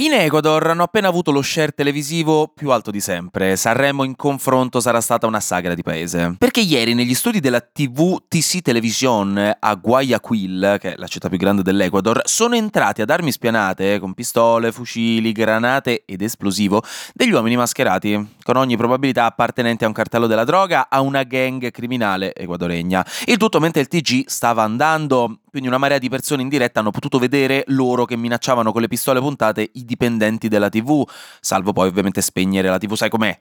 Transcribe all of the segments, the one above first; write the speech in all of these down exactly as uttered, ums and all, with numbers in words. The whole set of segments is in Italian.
In Ecuador hanno appena avuto lo share televisivo più alto di sempre. Sanremo in confronto sarà stata una sagra di paese. Perché ieri negli studi della tivù T C Television a Guayaquil, che è la città più grande dell'Ecuador, sono entrati ad armi spianate, con pistole, fucili, granate ed esplosivo, degli uomini mascherati, con ogni probabilità appartenenti a un cartello della droga, a una gang criminale ecuadoregna. Il tutto mentre il T G stava andando. Quindi una marea di persone in diretta hanno potuto vedere loro che minacciavano con le pistole puntate i dipendenti della tivù, salvo poi ovviamente spegnere la tivù, sai com'è,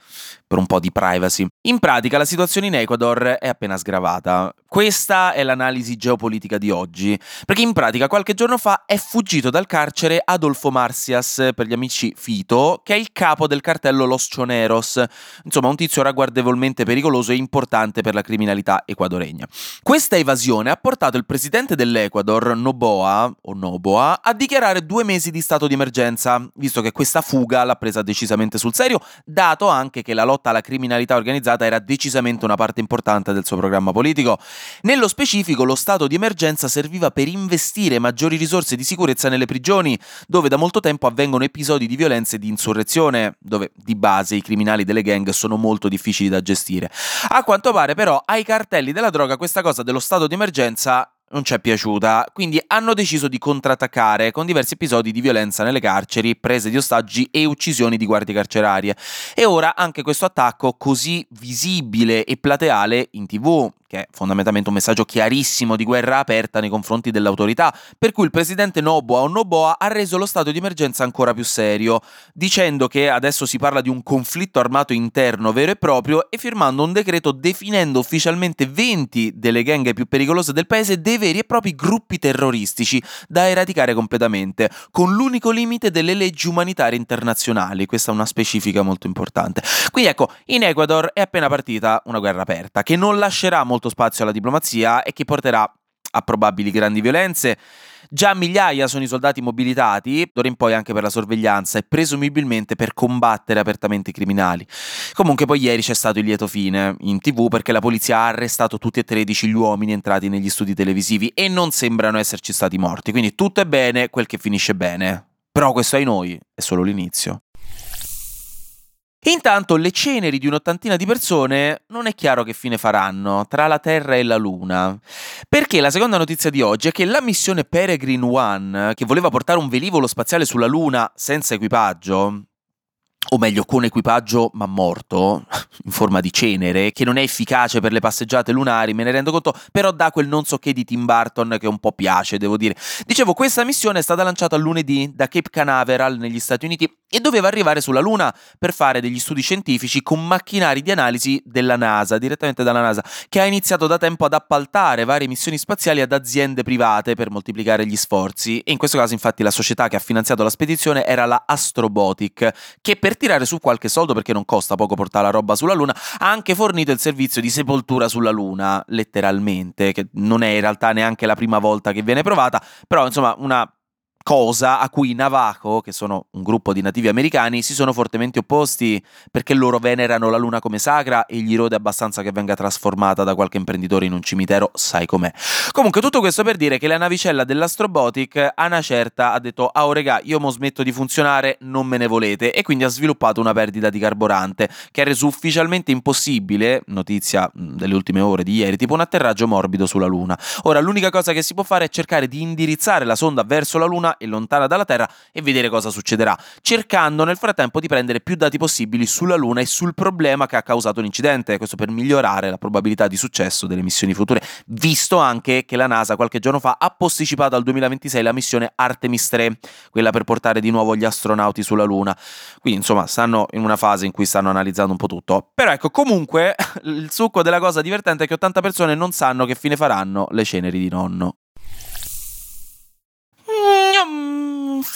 per un po' di privacy. In pratica la situazione in Ecuador è appena sgravata. Questa è l'analisi geopolitica di oggi, perché in pratica qualche giorno fa è fuggito dal carcere Adolfo Marsias, per gli amici Fito, che è il capo del cartello Los Choneros, insomma un tizio ragguardevolmente pericoloso e importante per la criminalità ecuadoregna. Questa evasione ha portato il presidente del Ecuador, Noboa, o Noboa, a dichiarare due mesi di stato di emergenza, visto che questa fuga l'ha presa decisamente sul serio, dato anche che la lotta alla criminalità organizzata era decisamente una parte importante del suo programma politico. Nello specifico, lo stato di emergenza serviva per investire maggiori risorse di sicurezza nelle prigioni, dove da molto tempo avvengono episodi di violenza e di insurrezione, dove di base i criminali delle gang sono molto difficili da gestire. A quanto pare, però, ai cartelli della droga questa cosa dello stato di emergenza non ci è piaciuta, quindi hanno deciso di contrattaccare con diversi episodi di violenza nelle carceri, prese di ostaggi e uccisioni di guardie carcerarie. E ora anche questo attacco così visibile e plateale in tivù, che è fondamentalmente un messaggio chiarissimo di guerra aperta nei confronti dell'autorità, per cui il presidente Noboa o Noboa ha reso lo stato di emergenza ancora più serio, dicendo che adesso si parla di un conflitto armato interno vero e proprio e firmando un decreto definendo ufficialmente venti delle gang più pericolose del paese dei veri e propri gruppi terroristici da eradicare completamente, con l'unico limite delle leggi umanitarie internazionali. Questa è una specifica molto importante. Quindi ecco, in Ecuador è appena partita una guerra aperta che non lascerà molto molto spazio alla diplomazia e che porterà a probabili grandi violenze. Già migliaia sono i soldati mobilitati, d'ora in poi anche per la sorveglianza e presumibilmente per combattere apertamente i criminali. Comunque poi ieri c'è stato il lieto fine in tivù, perché la polizia ha arrestato tutti e tredici gli uomini entrati negli studi televisivi e non sembrano esserci stati morti. Quindi tutto è bene quel che finisce bene. Però questo ai noi è solo l'inizio. Intanto le ceneri di un'ottantina di persone non è chiaro che fine faranno tra la Terra e la Luna, perché la seconda notizia di oggi è che la missione Peregrine uno, che voleva portare un velivolo spaziale sulla Luna senza equipaggio, o meglio con equipaggio ma morto, in forma di cenere, che non è efficace per le passeggiate lunari, me ne rendo conto, però dà quel non so che di Tim Burton che un po' piace, devo dire. Dicevo, questa missione è stata lanciata lunedì da Cape Canaveral negli Stati Uniti e doveva arrivare sulla Luna per fare degli studi scientifici con macchinari di analisi della NASA, direttamente dalla NASA, che ha iniziato da tempo ad appaltare varie missioni spaziali ad aziende private per moltiplicare gli sforzi. E in questo caso, infatti, la società che ha finanziato la spedizione era la Astrobotic, che per tirare su qualche soldo, perché non costa poco portare la roba sulla Luna, ha anche fornito il servizio di sepoltura sulla Luna, letteralmente, che non è in realtà neanche la prima volta che viene provata, però insomma una cosa a cui i Navajo, che sono un gruppo di nativi americani, si sono fortemente opposti, perché loro venerano la Luna come sacra e gli rode abbastanza che venga trasformata da qualche imprenditore in un cimitero, sai com'è. Comunque tutto questo per dire che la navicella dell'Astrobotic a una certa ha detto «Ah, oh, regà, io mo smetto di funzionare, non me ne volete», e quindi ha sviluppato una perdita di carburante che ha reso ufficialmente impossibile, notizia delle ultime ore di ieri, tipo un atterraggio morbido sulla Luna. Ora l'unica cosa che si può fare è cercare di indirizzare la sonda verso la Luna e lontana dalla Terra e vedere cosa succederà, cercando nel frattempo di prendere più dati possibili sulla Luna e sul problema che ha causato l'incidente, questo per migliorare la probabilità di successo delle missioni future, visto anche che la NASA qualche giorno fa ha posticipato al duemilaventisei la missione Artemis tre, quella per portare di nuovo gli astronauti sulla Luna. Quindi insomma stanno in una fase in cui stanno analizzando un po' tutto, però ecco, comunque il succo della cosa divertente è che ottanta persone non sanno che fine faranno le ceneri di nonno.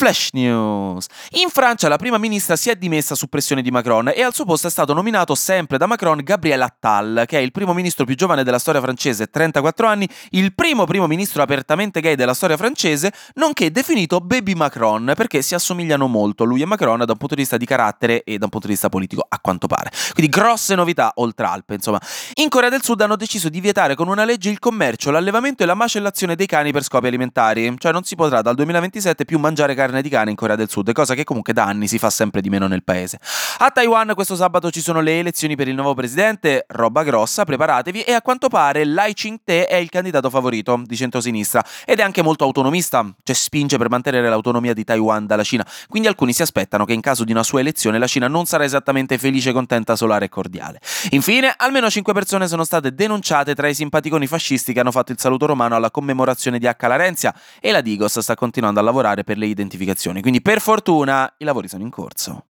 Flash News. In Francia la prima ministra si è dimessa su pressione di Macron e al suo posto è stato nominato sempre da Macron Gabriele Attal, che è il primo ministro più giovane della storia francese, trentaquattro anni, il primo primo ministro apertamente gay della storia francese, nonché definito Baby Macron perché si assomigliano molto lui e Macron da un punto di vista di carattere e da un punto di vista politico, a quanto pare. Quindi grosse novità oltre Alpe, insomma. In Corea del Sud hanno deciso di vietare con una legge il commercio, l'allevamento e la macellazione dei cani per scopi alimentari, cioè non si potrà dal duemilaventisette più mangiare carne di cane in Corea del Sud, cosa che comunque da anni si fa sempre di meno nel paese. A Taiwan questo sabato ci sono le elezioni per il nuovo presidente, roba grossa, preparatevi, e a quanto pare Lai Ching-te è il candidato favorito di centrosinistra ed è anche molto autonomista, cioè spinge per mantenere l'autonomia di Taiwan dalla Cina, quindi alcuni si aspettano che in caso di una sua elezione la Cina non sarà esattamente felice, contenta, solare e cordiale. Infine, almeno cinque persone sono state denunciate tra i simpaticoni fascisti che hanno fatto il saluto romano alla commemorazione di Acca Larentia e la Digos sta continuando a lavorare per le identificazioni, quindi per fortuna i lavori sono in corso.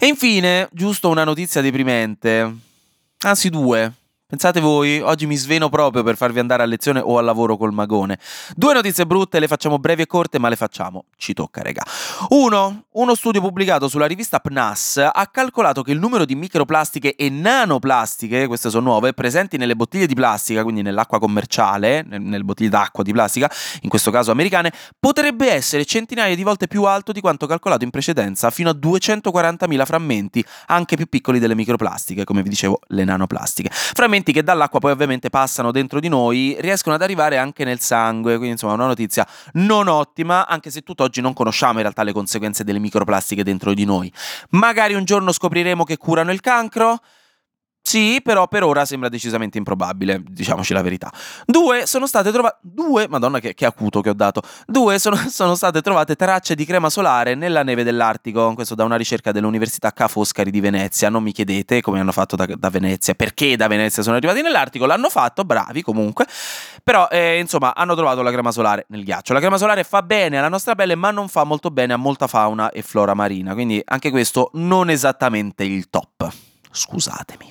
E infine, giusto una notizia deprimente, anzi due. Pensate voi, oggi mi sveno proprio per farvi andare a lezione o al lavoro col magone. Due notizie brutte, le facciamo brevi e corte, ma le facciamo, ci tocca regà. Uno, uno studio pubblicato sulla rivista P N A S ha calcolato che il numero di microplastiche e nanoplastiche, queste sono nuove, presenti nelle bottiglie di plastica, quindi nell'acqua commerciale, nelle bottiglie d'acqua di plastica, in questo caso americane, potrebbe essere centinaia di volte più alto di quanto calcolato in precedenza, fino a duecentoquarantamila frammenti, anche più piccoli delle microplastiche, come vi dicevo, le nanoplastiche. Frammenti che dall'acqua poi ovviamente passano dentro di noi, riescono ad arrivare anche nel sangue, quindi insomma una notizia non ottima, anche se tutt'oggi non conosciamo in realtà le conseguenze delle microplastiche dentro di noi. Magari un giorno scopriremo che curano il cancro? Sì, però per ora sembra decisamente improbabile, diciamoci la verità. Due sono state trovate... Due, madonna che, che acuto che ho dato. Due sono, sono state trovate tracce di crema solare nella neve dell'Artico, questo da una ricerca dell'Università Ca' Foscari di Venezia. Non mi chiedete come hanno fatto da, da Venezia, perché da Venezia sono arrivati nell'Artico, l'hanno fatto, bravi comunque, però eh, insomma hanno trovato la crema solare nel ghiaccio. La crema solare fa bene alla nostra pelle, ma non fa molto bene a molta fauna e flora marina, quindi anche questo non esattamente il top. Scusatemi.